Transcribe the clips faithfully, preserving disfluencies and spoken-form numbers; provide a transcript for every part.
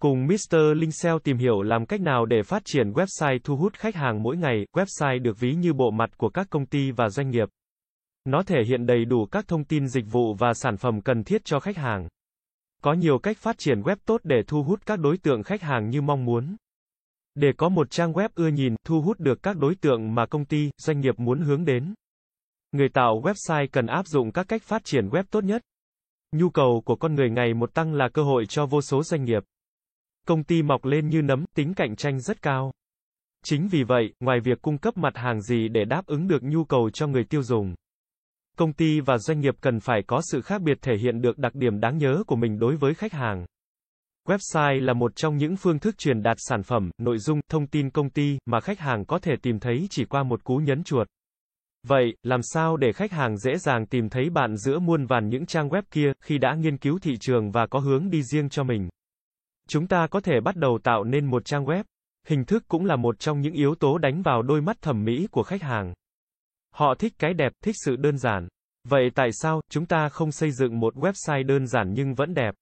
Cùng mít tơ Link ét e o tìm hiểu làm cách nào để phát triển website thu hút khách hàng mỗi ngày. Website được ví như bộ mặt của các công ty và doanh nghiệp. Nó thể hiện đầy đủ các thông tin dịch vụ và sản phẩm cần thiết cho khách hàng. Có nhiều cách phát triển web tốt để thu hút các đối tượng khách hàng như mong muốn. Để có một trang web ưa nhìn, thu hút được các đối tượng mà công ty, doanh nghiệp muốn hướng đến. Người tạo website cần áp dụng các cách phát triển web tốt nhất. Nhu cầu của con người ngày một tăng là cơ hội cho vô số doanh nghiệp. Công ty mọc lên như nấm, tính cạnh tranh rất cao. Chính vì vậy, ngoài việc cung cấp mặt hàng gì để đáp ứng được nhu cầu cho người tiêu dùng, công ty và doanh nghiệp cần phải có sự khác biệt thể hiện được đặc điểm đáng nhớ của mình đối với khách hàng. Website là một trong những phương thức truyền đạt sản phẩm, nội dung, thông tin công ty mà khách hàng có thể tìm thấy chỉ qua một cú nhấn chuột. Vậy, làm sao để khách hàng dễ dàng tìm thấy bạn giữa muôn vàn những trang web kia khi đã nghiên cứu thị trường và có hướng đi riêng cho mình? Chúng ta có thể bắt đầu tạo nên một trang web. Hình thức cũng là một trong những yếu tố đánh vào đôi mắt thẩm mỹ của khách hàng. Họ thích cái đẹp, thích sự đơn giản. Vậy tại sao chúng ta không xây dựng một website đơn giản nhưng vẫn đẹp?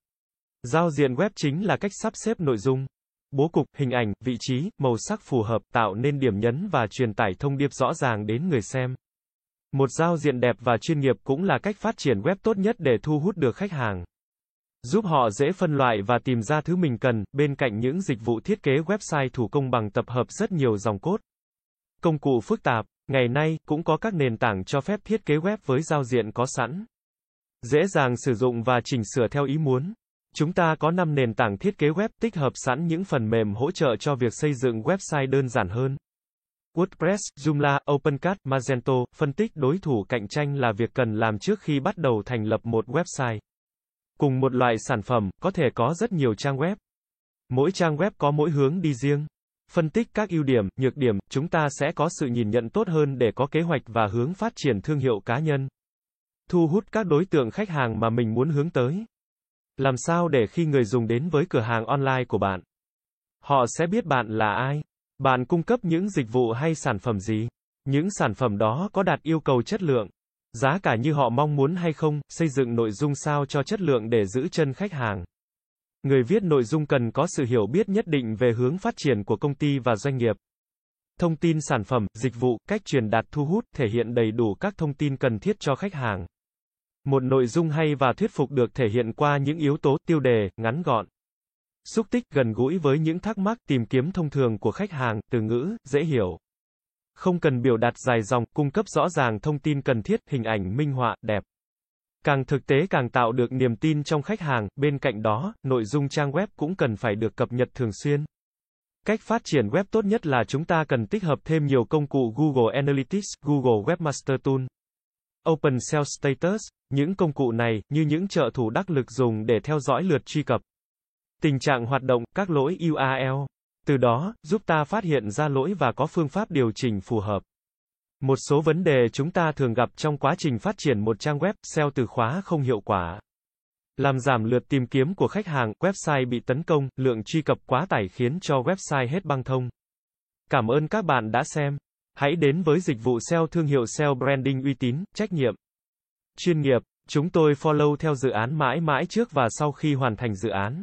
Giao diện web chính là cách sắp xếp nội dung, bố cục, hình ảnh, vị trí, màu sắc phù hợp tạo nên điểm nhấn và truyền tải thông điệp rõ ràng đến người xem. Một giao diện đẹp và chuyên nghiệp cũng là cách phát triển web tốt nhất để thu hút được khách hàng. Giúp họ dễ phân loại và tìm ra thứ mình cần, bên cạnh những dịch vụ thiết kế website thủ công bằng tập hợp rất nhiều dòng code. Công cụ phức tạp, ngày nay, cũng có các nền tảng cho phép thiết kế web với giao diện có sẵn. Dễ dàng sử dụng và chỉnh sửa theo ý muốn. Chúng ta có năm nền tảng thiết kế web tích hợp sẵn những phần mềm hỗ trợ cho việc xây dựng website đơn giản hơn. WordPress, Joomla, OpenCart, Magento. Phân tích đối thủ cạnh tranh là việc cần làm trước khi bắt đầu thành lập một website. Cùng một loại sản phẩm, có thể có rất nhiều trang web. Mỗi trang web có mỗi hướng đi riêng. Phân tích các ưu điểm, nhược điểm, chúng ta sẽ có sự nhìn nhận tốt hơn để có kế hoạch và hướng phát triển thương hiệu cá nhân. Thu hút các đối tượng khách hàng mà mình muốn hướng tới. Làm sao để khi người dùng đến với cửa hàng online của bạn, họ sẽ biết bạn là ai? Bạn cung cấp những dịch vụ hay sản phẩm gì? Những sản phẩm đó có đạt yêu cầu chất lượng, giá cả như họ mong muốn hay không? Xây dựng nội dung sao cho chất lượng để giữ chân khách hàng. Người viết nội dung cần có sự hiểu biết nhất định về hướng phát triển của công ty và doanh nghiệp. Thông tin sản phẩm, dịch vụ, cách truyền đạt thu hút, thể hiện đầy đủ các thông tin cần thiết cho khách hàng. Một nội dung hay và thuyết phục được thể hiện qua những yếu tố, tiêu đề, ngắn gọn, xúc tích, gần gũi với những thắc mắc, tìm kiếm thông thường của khách hàng, từ ngữ, dễ hiểu. Không cần biểu đạt dài dòng, cung cấp rõ ràng thông tin cần thiết, hình ảnh minh họa, đẹp. Càng thực tế càng tạo được niềm tin trong khách hàng, bên cạnh đó, nội dung trang web cũng cần phải được cập nhật thường xuyên. Cách phát triển web tốt nhất là chúng ta cần tích hợp thêm nhiều công cụ Google Analytics, Google Webmaster Tool, Open Cell Status. Những công cụ này, như những trợ thủ đắc lực dùng để theo dõi lượt truy cập, tình trạng hoạt động, các lỗi u a lờ. Từ đó, giúp ta phát hiện ra lỗi và có phương pháp điều chỉnh phù hợp. Một số vấn đề chúng ta thường gặp trong quá trình phát triển một trang web, ét e o từ khóa không hiệu quả. Làm giảm lượt tìm kiếm của khách hàng, website bị tấn công, lượng truy cập quá tải khiến cho website hết băng thông. Cảm ơn các bạn đã xem. Hãy đến với dịch vụ ét e o thương hiệu ét e o Branding uy tín, trách nhiệm, chuyên nghiệp. Chúng tôi follow theo dự án mãi mãi trước và sau khi hoàn thành dự án.